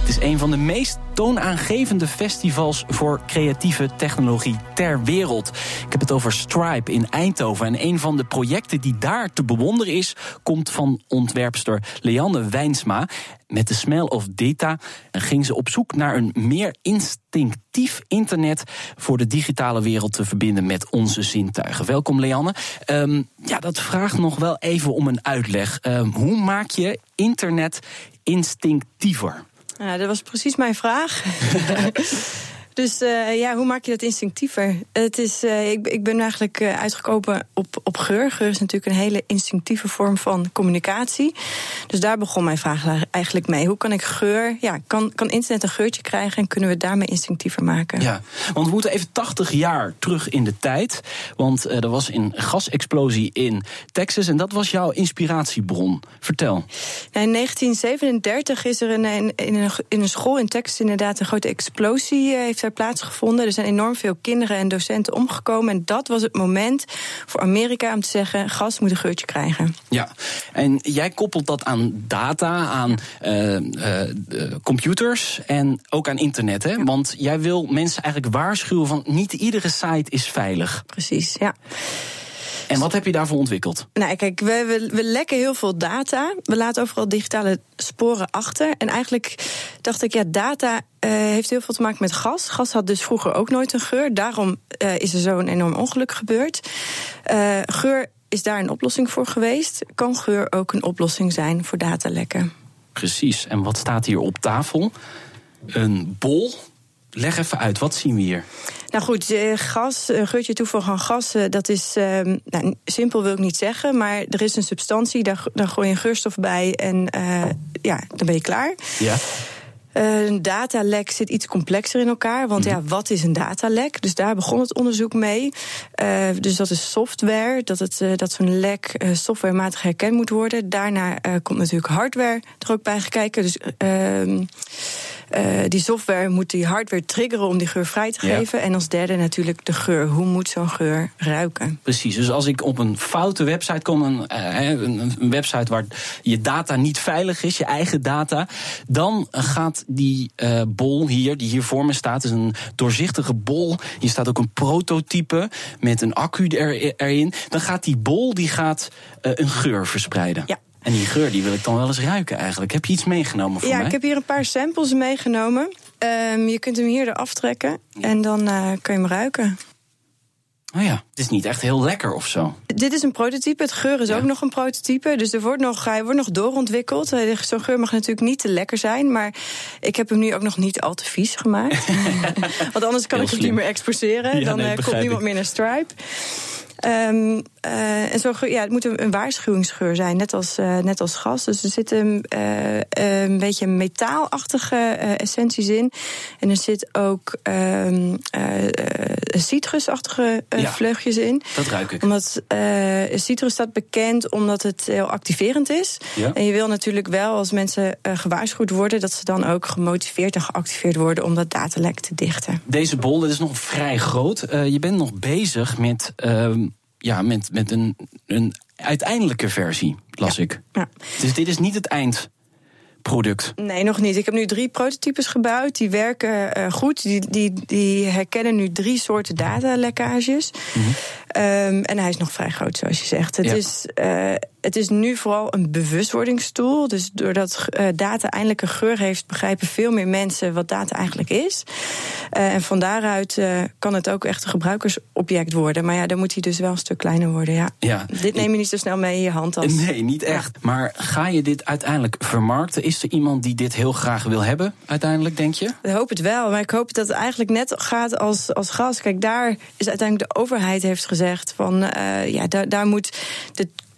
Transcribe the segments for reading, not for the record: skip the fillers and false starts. Het is een van de meest toonaangevende festivals voor creatieve technologie ter wereld. Ik heb het over Stripe in Eindhoven. En een van de projecten die daar te bewonderen is, komt van ontwerpster Leanne Wijnsma. Met The Smell of Data ging ze op zoek naar een meer instinctief internet voor de digitale wereld te verbinden met onze zintuigen. Welkom, Leanne. Dat vraagt nog wel even om een uitleg. Hoe maak je internet instinctiever? Ja, dat was precies mijn vraag. Dus hoe maak je dat instinctiever? Het is, ik ben eigenlijk uitgekomen op geur. Geur is natuurlijk een hele instinctieve vorm van communicatie. Dus daar begon mijn vraag eigenlijk mee. Hoe kan ik geur? Ja, kan internet een geurtje krijgen en kunnen we het daarmee instinctiever maken? Ja, want we moeten even 80 jaar terug in de tijd. Want er was een gasexplosie in Texas en dat was jouw inspiratiebron. Vertel. Nou, in 1937 is er in een school in Texas inderdaad een grote explosie heeft plaatsgevonden. Er zijn enorm veel kinderen en docenten omgekomen. En dat was het moment voor Amerika om te zeggen, gas moet een geurtje krijgen. Ja, en jij koppelt dat aan data, aan computers en ook aan internet, hè? Ja. Want jij wil mensen eigenlijk waarschuwen van niet iedere site is veilig. Precies, ja. En wat heb je daarvoor ontwikkeld? Nou, kijk, we lekken heel veel data. We laten overal digitale sporen achter. En eigenlijk dacht ik, ja, data heeft heel veel te maken met gas. Gas had dus vroeger ook nooit een geur. Daarom is er zo'n enorm ongeluk gebeurd. Geur is daar een oplossing voor geweest. Kan geur ook een oplossing zijn voor datalekken? Precies. En wat staat hier op tafel? Een bol. Leg even uit, wat zien we hier? Nou goed, gas, een geurtje toevoegen aan gas, dat is simpel wil ik niet zeggen, maar er is een substantie, daar gooi je een geurstof bij en dan ben je klaar. Ja. Een datalek zit iets complexer in elkaar, want wat is een datalek? Dus daar begon het onderzoek mee. Dus dat is software, dat zo'n lek softwarematig herkend moet worden. Daarna komt natuurlijk hardware er ook bij gekeken. Dus die software moet die hardware triggeren om die geur vrij te geven. En als derde natuurlijk de geur. Hoe moet zo'n geur ruiken? Precies, dus als ik op een foute website kom, een website waar je data niet veilig is, je eigen data, dan gaat die bol hier, die hier voor me staat, is een doorzichtige bol. Hier staat ook een prototype met een accu erin. Dan gaat die bol een geur verspreiden. Ja. En die geur die wil ik dan wel eens ruiken eigenlijk. Heb je iets meegenomen voor mij? Ja, ik heb hier een paar samples meegenomen. Je kunt hem hier eraf trekken en dan kun je hem ruiken. Oh ja, het is niet echt heel lekker of zo. Dit is een prototype, het geur is ook nog een prototype. Dus hij wordt nog doorontwikkeld. Zo'n geur mag natuurlijk niet te lekker zijn. Maar ik heb hem nu ook nog niet al te vies gemaakt. Want anders kan ik het niet meer exporteren. Ja, dan komt niemand meer naar Stripe. En zo, het moet een waarschuwingsgeur zijn, net als gas. Dus er zit een beetje metaalachtige essenties in. En er zit ook citrusachtige vleugjes in. Dat ruik ik. Omdat citrus staat bekend omdat het heel activerend is. Ja. En je wil natuurlijk wel, als mensen gewaarschuwd worden, dat ze dan ook gemotiveerd en geactiveerd worden om dat datalek te dichten. Deze bol, dat is nog vrij groot. Je bent nog bezig met met een uiteindelijke versie, las ik. Ja. Dus dit is niet het eindproduct? Nee, nog niet. Ik heb nu 3 prototypes gebouwd. Die werken goed. Die herkennen nu 3 soorten datalekkages. Mm-hmm. En hij is nog vrij groot, zoals je zegt. Het is nu vooral een bewustwordingstoel. Dus doordat data eindelijk een geur heeft, begrijpen veel meer mensen wat data eigenlijk is. En van daaruit kan het ook echt een gebruikersobject worden. Maar dan moet hij dus wel een stuk kleiner worden. Ja. Ja. Dit neem je niet zo snel mee in je handtas. Nee, niet echt. Ja. Maar ga je dit uiteindelijk vermarkten? Is er iemand die dit heel graag wil hebben uiteindelijk, denk je? Ik hoop het wel, maar ik hoop dat het eigenlijk net gaat als gas. Kijk, daar is uiteindelijk de overheid heeft gezegd van daar moet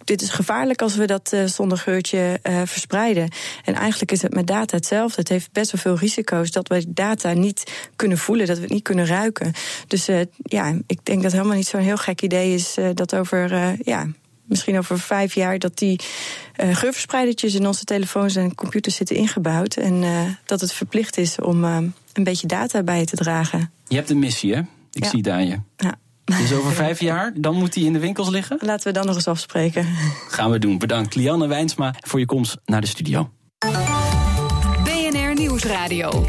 dit is gevaarlijk als we dat zonder geurtje verspreiden. En eigenlijk is het met data hetzelfde. Het heeft best wel veel risico's dat we data niet kunnen voelen, dat we het niet kunnen ruiken. Dus ik denk dat het helemaal niet zo'n heel gek idee is dat over misschien over 5 jaar... dat die geurverspreidertjes in onze telefoons en computers zitten ingebouwd. En dat het verplicht is om een beetje data bij te dragen. Je hebt een missie, hè? Ik zie het aan je. Ja. Dus over 5 jaar, dan moet die in de winkels liggen? Laten we dan nog eens afspreken. Gaan we doen. Bedankt, Leanne Wijnsma, voor je komst naar de studio. BNR Nieuwsradio.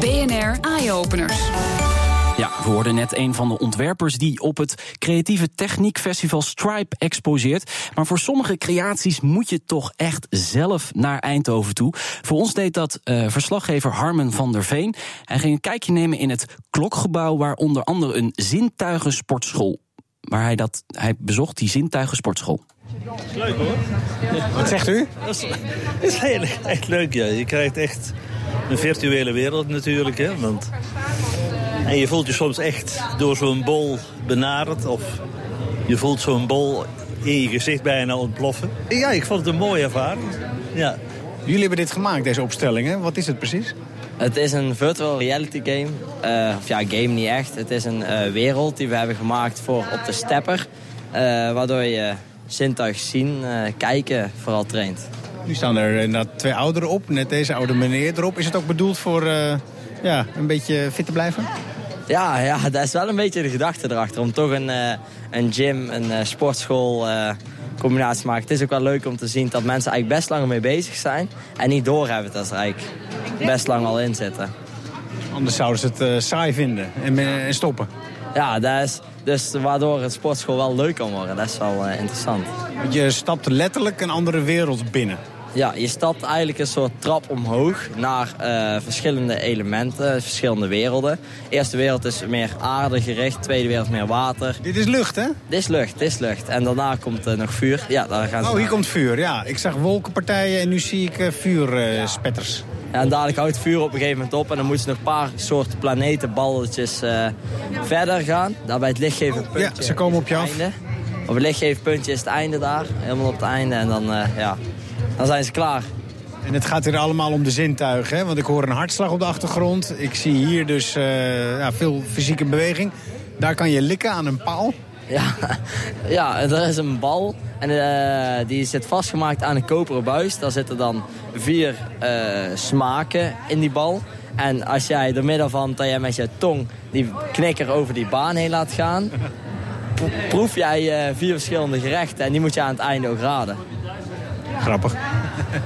BNR Eye Openers. Ja, we hoorden net een van de ontwerpers die op het creatieve techniekfestival Stripe exposeert. Maar voor sommige creaties moet je toch echt zelf naar Eindhoven toe. Voor ons deed dat verslaggever Harmen van der Veen. Hij ging een kijkje nemen in het Klokgebouw, waar onder andere een zintuigensportschool. Hij bezocht die zintuigensportschool. Leuk hoor. Ja. Wat zegt u? Dat is echt leuk, ja. Je krijgt echt een virtuele wereld natuurlijk, hè. En je voelt je soms echt door zo'n bol benaderd. Of je voelt zo'n bol in je gezicht bijna ontploffen. Ja, ik vond het een mooie ervaring. Ja. Jullie hebben dit gemaakt, deze opstelling, hè? Wat is het precies? Het is een virtual reality game. Game niet echt. Het is een wereld die we hebben gemaakt voor op de stepper. Waardoor je zintuig zien, kijken vooral traint. Nu staan er inderdaad 2 ouderen op. Net deze oude meneer erop. Is het ook bedoeld voor... een beetje fit te blijven? Ja, dat is wel een beetje de gedachte erachter. Om toch een gym, een sportschool combinatie te maken. Het is ook wel leuk om te zien dat mensen eigenlijk best lang ermee bezig zijn. En niet doorhebben dat ze eigenlijk best lang al in zitten. Anders zouden ze het saai vinden en stoppen. Ja, dat is dus waardoor het sportschool wel leuk kan worden. Dat is wel interessant. Je stapt letterlijk een andere wereld binnen. Ja, je stapt eigenlijk een soort trap omhoog naar verschillende elementen, verschillende werelden. De eerste wereld is meer aarde gericht, de tweede wereld meer water. Dit is lucht, hè? Dit is lucht. En daarna komt nog vuur. Ja, daar gaan ze hier komt vuur, ja. Ik zag wolkenpartijen en nu zie ik vuurspetters. Ja, en dadelijk houdt vuur op een gegeven moment op en dan moeten ze nog een paar soorten planetenballetjes verder gaan. Daarbij het lichtgevend puntje. Ja, ze komen op je af. Op het lichtgevend puntje is het einde daar, helemaal op het einde en dan, Dan zijn ze klaar. En het gaat hier allemaal om de zintuigen, hè? Want ik hoor een hartslag op de achtergrond. Ik zie hier dus veel fysieke beweging. Daar kan je likken aan een paal. Ja, er is een bal. En die zit vastgemaakt aan een koperen buis. Daar zitten dan 4 smaken in die bal. En als jij door middel van dat jij met je tong die knikker over die baan heen laat gaan... proef jij 4 verschillende gerechten. En die moet je aan het einde ook raden. Grappig.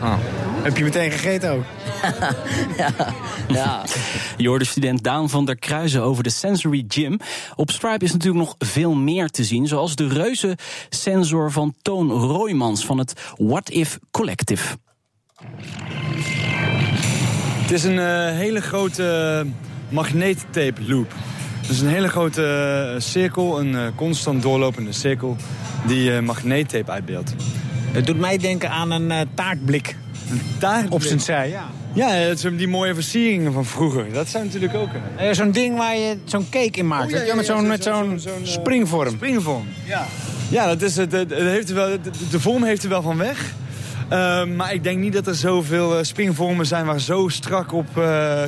Oh. Heb je meteen gegeten ook? Ja. Je hoorde student Daan van der Kruijzen over de Sensory Gym. Op Stripe is natuurlijk nog veel meer te zien. Zoals de reuzensensor van Toon Roymans van het What If Collective. Het is een hele grote magneettape loop. Dus een hele grote cirkel, een constant doorlopende cirkel... die magneettape uitbeeldt. Het doet mij denken aan een taartblik. Een taartblik? Op zijn zij, ja. Ja, dat zijn die mooie versieringen van vroeger. Dat zijn natuurlijk ook... zo'n ding waar je zo'n cake in maakt. Met zo'n springvorm. Springvorm, ja. Ja, dat is, de vorm heeft er wel van weg. Maar ik denk niet dat er zoveel springvormen zijn... waar zo strak op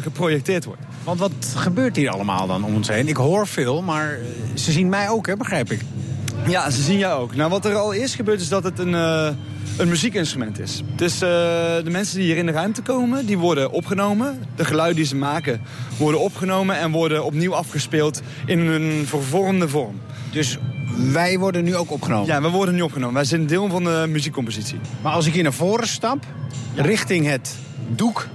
geprojecteerd wordt. Want wat gebeurt hier allemaal dan om ons heen? Ik hoor veel, maar ze zien mij ook, hè, begrijp ik. Ja, ze zien jou ook. Nou, wat er al eerst gebeurt is dat het een muziekinstrument is. Dus de mensen die hier in de ruimte komen, die worden opgenomen. De geluiden die ze maken worden opgenomen en worden opnieuw afgespeeld in een vervormde vorm. Dus wij worden nu ook opgenomen? Ja, we worden nu opgenomen. Wij zijn deel van de muziekcompositie. Maar als ik hier naar voren stap, richting het doek...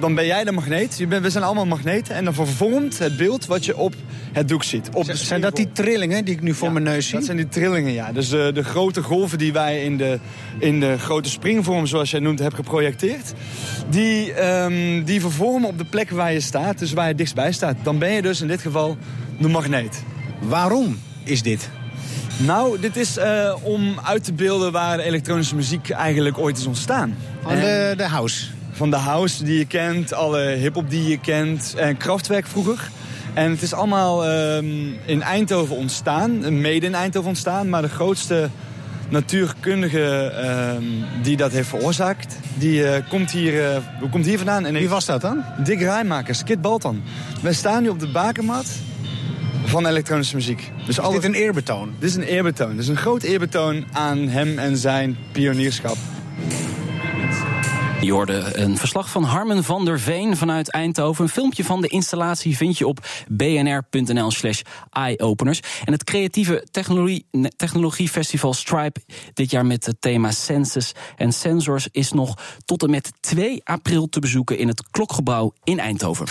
Dan ben jij de magneet. We zijn allemaal magneten. En dan vervormt het beeld wat je op het doek ziet. Zijn dat die trillingen die ik nu voor mijn neus zie? Dat zijn die trillingen, ja. Dus de grote golven die wij in de grote springvorm, zoals jij noemt, hebben geprojecteerd. Die vervormen op de plek waar je staat. Dus waar je dichtstbij staat. Dan ben je dus in dit geval de magneet. Waarom is dit? Nou, dit is om uit te beelden waar de elektronische muziek eigenlijk ooit is ontstaan. Van de house. Van de house die je kent, alle hiphop die je kent en Kraftwerk vroeger. En het is allemaal in Eindhoven ontstaan, mede in Eindhoven ontstaan. Maar de grootste natuurkundige die dat heeft veroorzaakt, die komt hier vandaan. Wie was dat dan? Dick Rijmakers, Kit Baltan. Wij staan nu op de bakermat van elektronische muziek. Dus is dit een eerbetoon? Dit is een eerbetoon. Dit is een groot eerbetoon aan hem en zijn pionierschap. Je hoorde een verslag van Harmen van der Veen vanuit Eindhoven. Een filmpje van de installatie vind je op bnr.nl/eyeopeners. En het creatieve technologiefestival Stripe, dit jaar met het thema Senses en Sensors, is nog tot en met 2 april te bezoeken in het Klokgebouw in Eindhoven.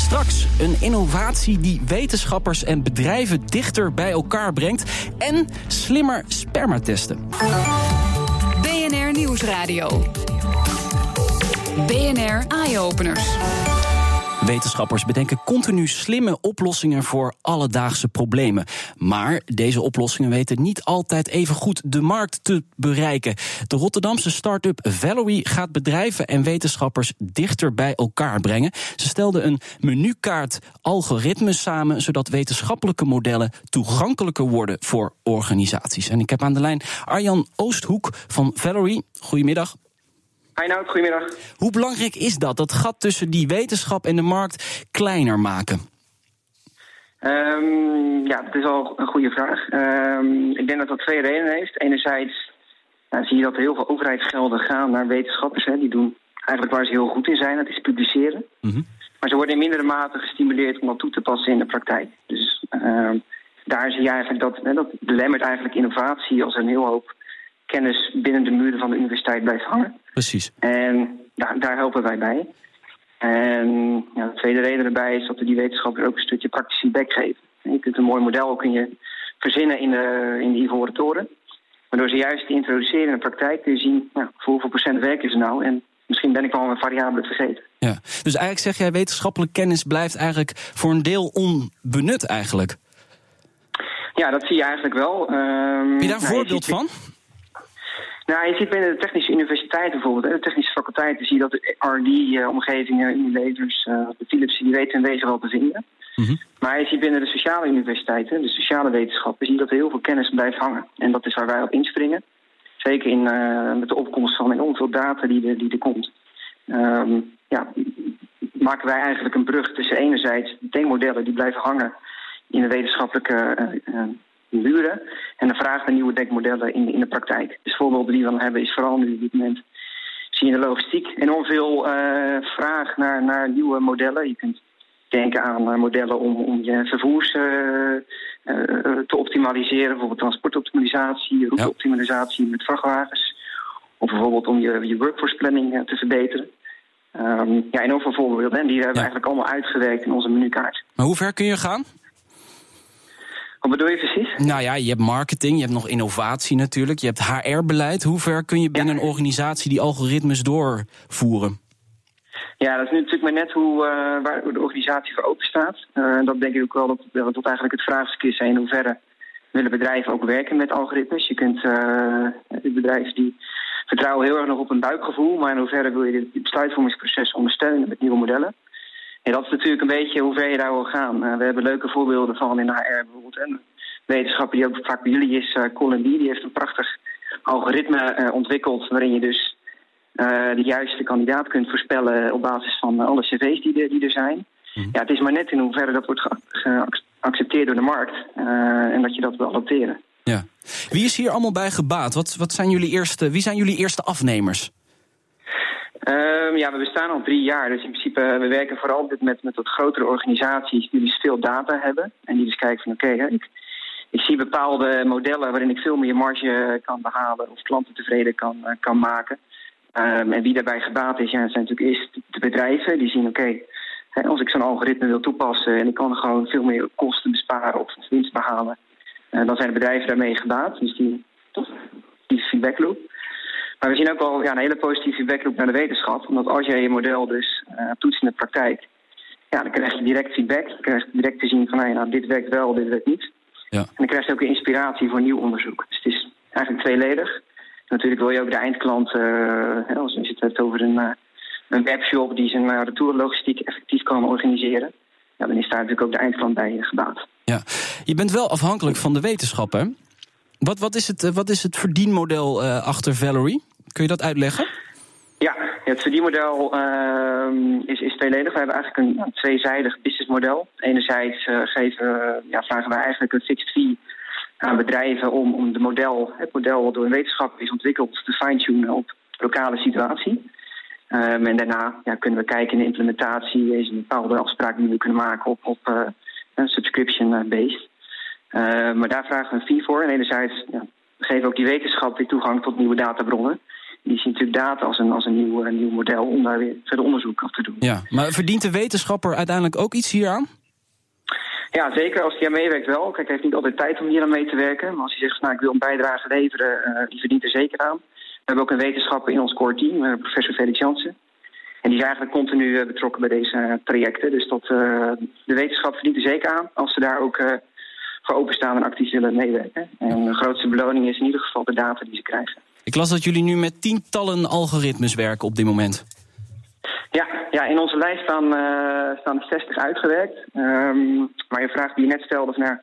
Straks een innovatie die wetenschappers en bedrijven dichter bij elkaar brengt. En slimmer spermatesten. BNR Nieuwsradio. BNR Eye Openers. Wetenschappers bedenken continu slimme oplossingen voor alledaagse problemen. Maar deze oplossingen weten niet altijd even goed de markt te bereiken. De Rotterdamse start-up Valerie gaat bedrijven en wetenschappers dichter bij elkaar brengen. Ze stelden een menukaart algoritmes samen, zodat wetenschappelijke modellen toegankelijker worden voor organisaties. En ik heb aan de lijn Arjan Oosthoek van Valerie. Goedemiddag. Hi Nout, goedemiddag. Hoe belangrijk is dat, dat gat tussen die wetenschap en de markt kleiner maken? Ja, dat is al een goede vraag. Ik denk dat dat 2 redenen heeft. Enerzijds zie je dat heel veel overheidsgelden gaan naar wetenschappers. Hè. Die doen eigenlijk waar ze heel goed in zijn, dat is publiceren. Mm-hmm. Maar ze worden in mindere mate gestimuleerd om dat toe te passen in de praktijk. Dus daar zie je eigenlijk dat belemmert eigenlijk innovatie als een heel hoop kennis binnen de muren van de universiteit blijft hangen. Precies. En daar helpen wij bij. En ja, de tweede reden erbij is dat we die wetenschappers ook een stukje praktische feedback geven. En je kunt een mooi model kun je verzinnen in de Ivoren Toren. Maar door ze juist te introduceren in de praktijk kun je zien voor hoeveel procent werken ze nou. En misschien ben ik al een variabele vergeten. Ja. Dus eigenlijk zeg jij, wetenschappelijke kennis blijft eigenlijk voor een deel onbenut eigenlijk. Ja, dat zie je eigenlijk wel. Heb je daar een voorbeeld van? Nou, je ziet binnen de technische universiteit bijvoorbeeld, de technische faculteiten, zie je dat de R&D-omgevingen, innovators, de Philips, die weten hun wegen wel te vinden. Mm-hmm. Maar je ziet binnen de sociale universiteiten, de sociale wetenschappen, zie je dat er heel veel kennis blijft hangen. En dat is waar wij op inspringen. Zeker met de opkomst van enorm veel data die er komt. Maken wij eigenlijk een brug tussen enerzijds denkmodellen die blijven hangen in de wetenschappelijke muren. En de vraag naar nieuwe denkmodellen in de praktijk. Dus voorbeelden die we dan hebben is vooral nu op dit moment, zie je in de logistiek, enorm veel vraag naar nieuwe modellen. Je kunt denken aan modellen om je vervoers te optimaliseren. Bijvoorbeeld transportoptimalisatie, routeoptimalisatie met vrachtwagens. Of bijvoorbeeld om je workforce planning te verbeteren. Enorm veel voorbeelden. En die hebben we eigenlijk allemaal uitgewerkt in onze menukaart. Maar hoe ver kun je gaan? Wat bedoel je precies? Nou ja, je hebt marketing, je hebt nog innovatie natuurlijk, je hebt HR-beleid. Hoe ver kun je binnen een organisatie die algoritmes doorvoeren? Ja, dat is nu natuurlijk maar net waar de organisatie voor open staat. Dat denk ik ook wel dat eigenlijk het vraagstuk is. In hoeverre willen bedrijven ook werken met algoritmes? Je kunt bedrijven die vertrouwen heel erg nog op hun buikgevoel, maar in hoeverre wil je dit besluitvormingsproces ondersteunen met nieuwe modellen? Ja, dat is natuurlijk een beetje hoe ver je daar wil gaan. We hebben leuke voorbeelden van in HR bijvoorbeeld. En wetenschapper die ook vaak bij jullie is, Colin Lee, die heeft een prachtig algoritme ontwikkeld waarin je dus de juiste kandidaat kunt voorspellen op basis van alle cv's die er zijn. Mm-hmm. Ja, het is maar net in hoeverre dat wordt geaccepteerd door de markt en dat je dat wil adopteren. Ja. Wie is hier allemaal bij gebaat? Wie zijn jullie eerste afnemers? We bestaan al 3 jaar. Dus in principe, we werken vooral dit met wat grotere organisaties die dus veel data hebben. En die dus kijken van ik zie bepaalde modellen waarin ik veel meer marge kan behalen of klanten tevreden kan maken. En wie daarbij gebaat is, dat zijn natuurlijk eerst de bedrijven. Die zien, als ik zo'n algoritme wil toepassen en ik kan gewoon veel meer kosten besparen of winst behalen, dan zijn de bedrijven daarmee gebaat. Dus die feedback loop. Maar we zien ook wel een hele positieve feedbackloop naar de wetenschap. Omdat als jij je model dus toetst in de praktijk, dan krijg je direct feedback. Dan krijg je direct te zien van dit werkt wel, dit werkt niet. Ja. En dan krijg je ook inspiratie voor nieuw onderzoek. Dus het is eigenlijk tweeledig. En natuurlijk wil je ook de eindklant, als je het hebt over een webshop die zijn retourlogistiek effectief kan organiseren. Ja, dan is daar natuurlijk ook de eindklant bij gebaat. Ja. Je bent wel afhankelijk van de wetenschap, hè? Wat is het verdienmodel achter Valerie? Kun je dat uitleggen? Ja, Ja, het studiemodel is tweeledig. We hebben eigenlijk een tweezijdig businessmodel. Enerzijds vragen wij eigenlijk een fixed fee aan bedrijven om het model wat door een wetenschapper is ontwikkeld te fine-tunen op lokale situatie. En daarna kunnen we kijken in de implementatie, is een bepaalde afspraak die we kunnen maken op subscription-based. Maar daar vragen we een fee voor. En enerzijds geven we ook die wetenschap weer toegang tot nieuwe databronnen. Die zien natuurlijk data als een nieuw model om daar weer verder onderzoek af te doen. Ja, maar verdient de wetenschapper uiteindelijk ook iets hieraan? Ja, zeker. Als hij aan meewerkt wel. Kijk, hij heeft niet altijd tijd om hier aan mee te werken. Maar als hij zegt, ik wil een bijdrage leveren, die verdient er zeker aan. We hebben ook een wetenschapper in ons core team, professor Felix Jansen. En die is eigenlijk continu betrokken bij deze trajecten. Dus de wetenschap verdient er zeker aan als ze daar ook voor openstaan en actief willen meewerken. En de grootste beloning is in ieder geval de data die ze krijgen. Ik las dat jullie nu met tientallen algoritmes werken op dit moment. Ja, in onze lijst staan 60 uitgewerkt. Maar je vraag die je net stelde,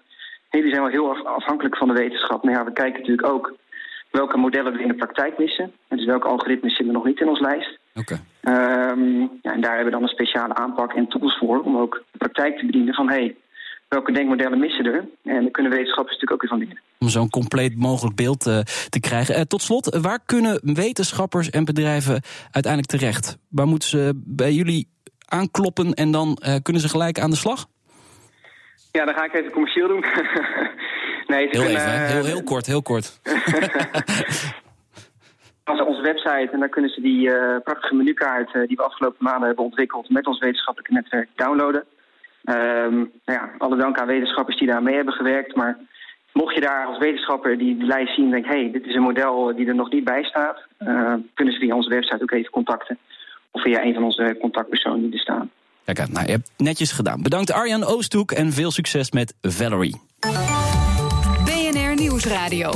jullie zijn wel heel afhankelijk van de wetenschap. Maar we kijken natuurlijk ook welke modellen we in de praktijk missen. Dus welke algoritmes zitten nog niet in onze lijst. Okay. En daar hebben we dan een speciale aanpak en tools voor om ook de praktijk te bedienen van welke denkmodellen missen er? En daar kunnen wetenschappers natuurlijk ook weer van leren. Om zo'n compleet mogelijk beeld te krijgen. Tot slot, waar kunnen wetenschappers en bedrijven uiteindelijk terecht? Waar moeten ze bij jullie aankloppen en dan kunnen ze gelijk aan de slag? Ja, dan ga ik even commercieel doen. Heel kort. Dat is onze website en daar kunnen ze die prachtige menukaart die we afgelopen maanden hebben ontwikkeld met ons wetenschappelijke netwerk downloaden. Alle dank aan wetenschappers die daar mee hebben gewerkt. Maar mocht je daar als wetenschapper die lijst zien en denken, dit is een model die er nog niet bij staat, kunnen ze via onze website ook even contacten. Of via een van onze contactpersonen die er staan. Kijk, je hebt netjes gedaan. Bedankt Arjan Oosthoek en veel succes met Valerie. BNR Nieuwsradio.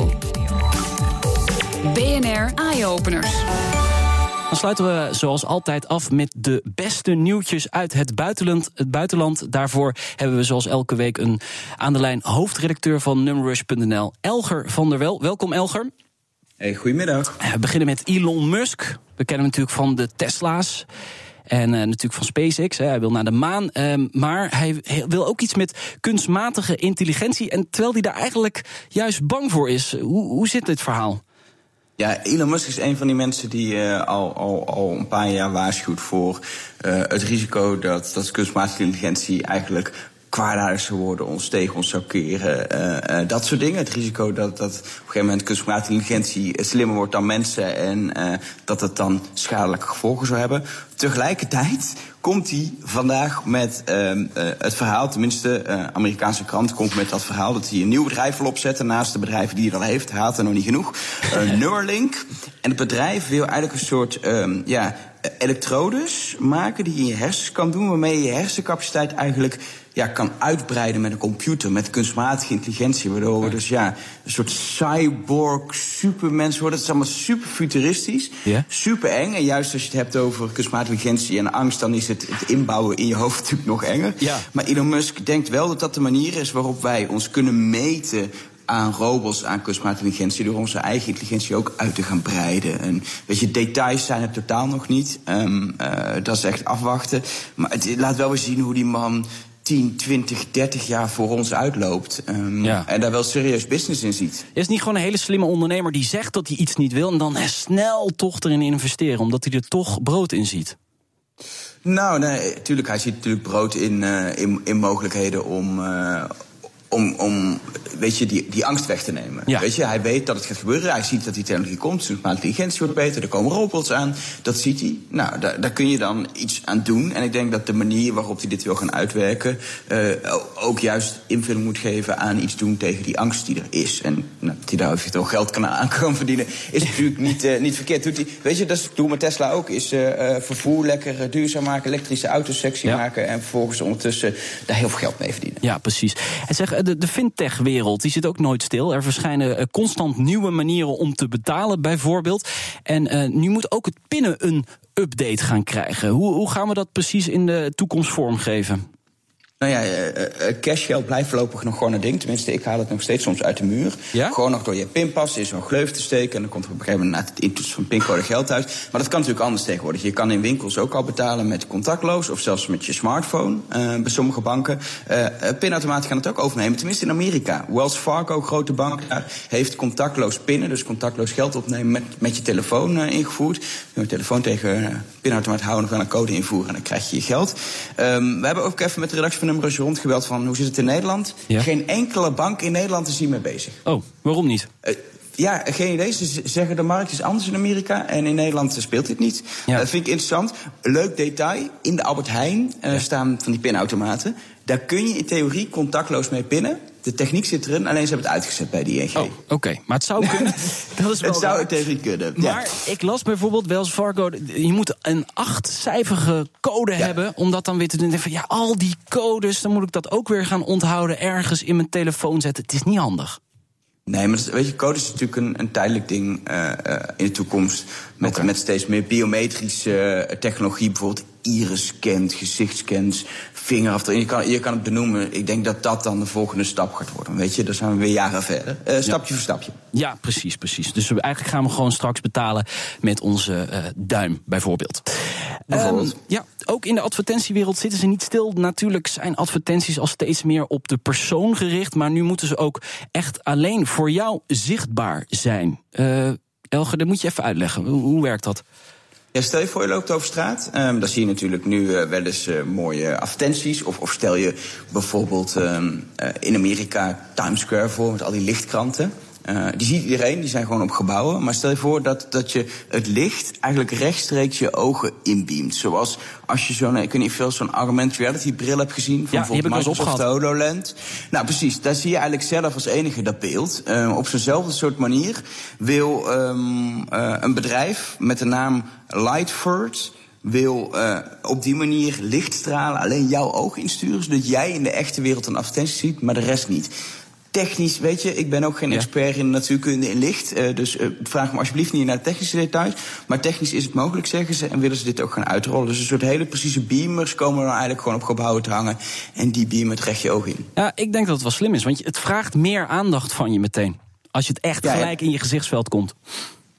BNR Eye Openers. Dan sluiten we zoals altijd af met de beste nieuwtjes uit het buitenland. Daarvoor hebben we zoals elke week een aan de lijn hoofdredacteur van NumRush.nl, Elger van der Wel. Welkom Elger. Hey, goedemiddag. We beginnen met Elon Musk. We kennen hem natuurlijk van de Tesla's en natuurlijk van SpaceX. Hij wil naar de maan, maar hij wil ook iets met kunstmatige intelligentie. En terwijl hij daar eigenlijk juist bang voor is. Hoe zit dit verhaal? Ja, Elon Musk is een van die mensen die al een paar jaar waarschuwt voor het risico dat kunstmatige intelligentie eigenlijk kwaadaardig zou worden, ons tegen ons zou keren, dat soort dingen. Het risico dat op een gegeven moment kunstmatige intelligentie slimmer wordt dan mensen en dat het dan schadelijke gevolgen zou hebben. Tegelijkertijd komt hij vandaag met het verhaal, tenminste Amerikaanse krant komt met dat verhaal, dat hij een nieuw bedrijf wil opzetten naast de bedrijven die hij al heeft. Hij had er nog niet genoeg. Neuralink. En het bedrijf wil eigenlijk een soort elektrodes maken die je in je hersens kan doen, waarmee je hersencapaciteit eigenlijk kan uitbreiden met een computer, met kunstmatige intelligentie, waardoor we dus een soort cyborg supermens worden. Het is allemaal super futuristisch, super eng. En juist als je het hebt over kunstmatige intelligentie en angst, dan is het inbouwen in je hoofd natuurlijk nog enger. Ja. Maar Elon Musk denkt wel dat dat de manier is waarop wij ons kunnen meten aan robots, aan kunstmatige intelligentie, door onze eigen intelligentie ook uit te gaan breiden. En details zijn er totaal nog niet. Dat is echt afwachten. Maar het laat wel eens zien hoe die man 10, 20, 30 jaar voor ons uitloopt. En daar wel serieus business in ziet. Is niet gewoon een hele slimme ondernemer die zegt dat hij iets niet wil en dan snel toch erin investeren, omdat hij er toch brood in ziet? Nou, nee, tuurlijk, hij ziet natuurlijk brood in mogelijkheden om die angst weg te nemen. Ja. Hij weet dat het gaat gebeuren. Hij ziet dat die technologie komt. Maar intelligentie wordt beter. Er komen robots aan. Dat ziet hij. Nou, daar kun je dan iets aan doen. En ik denk dat de manier waarop hij dit wil gaan uitwerken ook juist invulling moet geven aan iets doen tegen die angst die er is. En dat hij daar ook geld aan kan verdienen, is natuurlijk niet verkeerd. Doet hij, dat is doen met Tesla ook. Is vervoer lekker duurzaam maken, elektrische auto's sexy maken en vervolgens ondertussen daar heel veel geld mee verdienen. Ja, precies. En zeg, de fintech-wereld die zit ook nooit stil. Er verschijnen constant nieuwe manieren om te betalen, bijvoorbeeld. En nu moet ook het pinnen een update gaan krijgen. Hoe gaan we dat precies in de toekomst vormgeven? Nou ja, cashgeld blijft voorlopig nog gewoon een ding. Tenminste, ik haal het nog steeds soms uit de muur. Ja? Gewoon nog door je pinpas in zo'n gleuf te steken. En dan komt er op een gegeven moment het intoetsen van pincode geld uit. Maar dat kan natuurlijk anders tegenwoordig. Je kan in winkels ook al betalen met contactloos. Of zelfs met je smartphone. Bij sommige banken. Pinautomaten gaan het ook overnemen. Tenminste in Amerika. Wells Fargo, grote bank, heeft contactloos pinnen. Dus contactloos geld opnemen met je telefoon ingevoerd. Je moet je telefoon tegen pinautomaat houden. Nog wel een code invoeren. En dan krijg je je geld. We hebben ook even met de redactie van NumRush rondgebeld van hoe zit het in Nederland. Ja. Geen enkele bank in Nederland is hiermee bezig. Oh, waarom niet? Ja, geen idee. Ze zeggen de markt is anders in Amerika en in Nederland speelt dit niet. Ja. Dat vind ik interessant. Leuk detail. In de Albert Heijn staan van die pinautomaten. Daar kun je in theorie contactloos mee pinnen. De techniek zit erin, alleen ze hebben het uitgezet bij de ING. Oh, oké. Maar het zou kunnen. Dat is wel het zou in theorie kunnen. Maar ik las bijvoorbeeld Wells Fargo. Je moet een 8-cijferige code hebben om dat dan weer te doen. Van, ja, al die codes, dan moet ik dat ook weer gaan onthouden. Ergens in mijn telefoon zetten. Het is niet handig. Nee, maar weet je, code is natuurlijk een tijdelijk ding in de toekomst. Met steeds meer biometrische technologie, bijvoorbeeld iris-scans, gezichtscans, vingerafdruk. Je kan het benoemen. Ik denk dat dat dan de volgende stap gaat worden. Weet je, daar zijn we weer jaren verder. Stapje voor stapje. Ja, precies. Dus eigenlijk gaan we gewoon straks betalen met onze duim, bijvoorbeeld. Ook in de advertentiewereld zitten ze niet stil. Natuurlijk zijn advertenties al steeds meer op de persoon gericht. Maar nu moeten ze ook echt alleen voor jou zichtbaar zijn. Elger, dat moet je even uitleggen. Hoe werkt dat? Ja, stel je voor, je loopt over straat. Dan zie je natuurlijk nu wel eens mooie advertenties. Of stel je bijvoorbeeld in Amerika Times Square voor met al die lichtkranten. Die ziet iedereen, die zijn gewoon op gebouwen. Maar stel je voor dat je het licht eigenlijk rechtstreeks je ogen inbeamt. Zoals als je ik weet niet veel, zo'n augmented reality bril hebt gezien. Van bijvoorbeeld Microsoft HoloLens. Nou precies, daar zie je eigenlijk zelf als enige dat beeld. Op zo'nzelfde soort manier wil een bedrijf met de naam Lightford wil op die manier lichtstralen alleen jouw oog insturen, zodat jij in de echte wereld een advertentie ziet, maar de rest niet. Technisch, weet je, ik ben ook geen expert in natuurkunde en licht. Dus vraag me alsjeblieft niet naar technische details. Maar technisch is het mogelijk, zeggen ze, en willen ze dit ook gaan uitrollen. Dus een soort hele precieze beamers komen dan eigenlijk gewoon op gebouwen te hangen. En die beamen het recht je oog in. Ja, ik denk dat het wel slim is, want het vraagt meer aandacht van je meteen. Als je het echt gelijk in je gezichtsveld komt.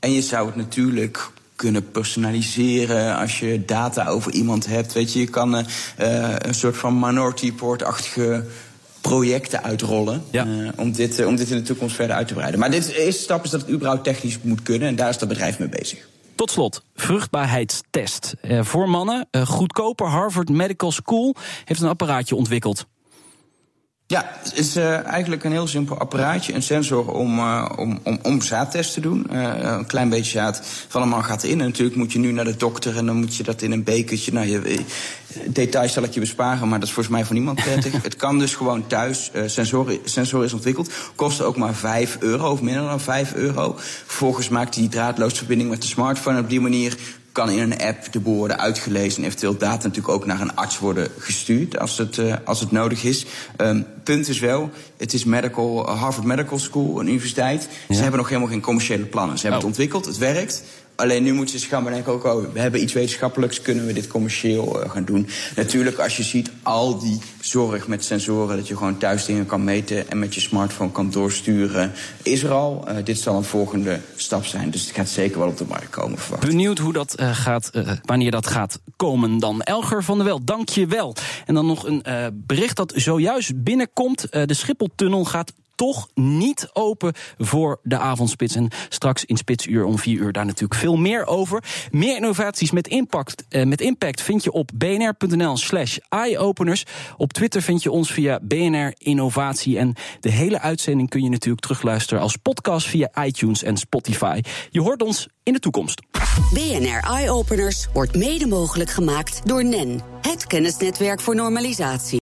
En je zou het natuurlijk kunnen personaliseren als je data over iemand hebt. Weet je, je kan een soort van Minority Report-achtige projecten uitrollen om dit in de toekomst verder uit te breiden. Maar de eerste stap is dat het überhaupt technisch moet kunnen en daar is dat bedrijf mee bezig. Tot slot, vruchtbaarheidstest. Voor mannen, goedkoper. Harvard Medical School heeft een apparaatje ontwikkeld. Ja, het is eigenlijk een heel simpel apparaatje. Een sensor om zaadtest te doen. Een klein beetje zaad van een man gaat erin. En natuurlijk moet je nu naar de dokter en dan moet je dat in een bekertje. Nou, details zal ik je besparen, maar dat is volgens mij voor niemand prettig. Het kan dus gewoon thuis. Sensor is ontwikkeld. Kost ook maar €5 of minder dan €5. Vervolgens maakt hij draadloos verbinding met de smartphone. En op die manier kan in een app de boel worden uitgelezen en eventueel data natuurlijk ook naar een arts worden gestuurd als het nodig is. Punt is wel, het is Harvard Medical School, een universiteit. Ja. Ze hebben nog helemaal geen commerciële plannen. Ze hebben het ontwikkeld, het werkt. Alleen nu moeten ze gaan bedenken, we hebben iets wetenschappelijks, kunnen we dit commercieel gaan doen. Natuurlijk, als je ziet al die zorg met sensoren, dat je gewoon thuis dingen kan meten en met je smartphone kan doorsturen, is er al. Dit zal een volgende stap zijn, dus het gaat zeker wel op de markt komen. Verwacht. Benieuwd hoe dat wanneer dat gaat komen dan. Elger van der Wel, dank je wel. En dan nog een bericht dat zojuist binnenkomt. De Schipholtunnel gaat toch niet open voor de avondspits. En straks in Spitsuur om 4:00 daar natuurlijk veel meer over. Meer innovaties met impact vind je op bnr.nl/eyeopeners. Op Twitter vind je ons via BNR Innovatie. En de hele uitzending kun je natuurlijk terugluisteren als podcast via iTunes en Spotify. Je hoort ons in de toekomst. BNR Eye Openers wordt mede mogelijk gemaakt door NEN. Het kennisnetwerk voor normalisatie.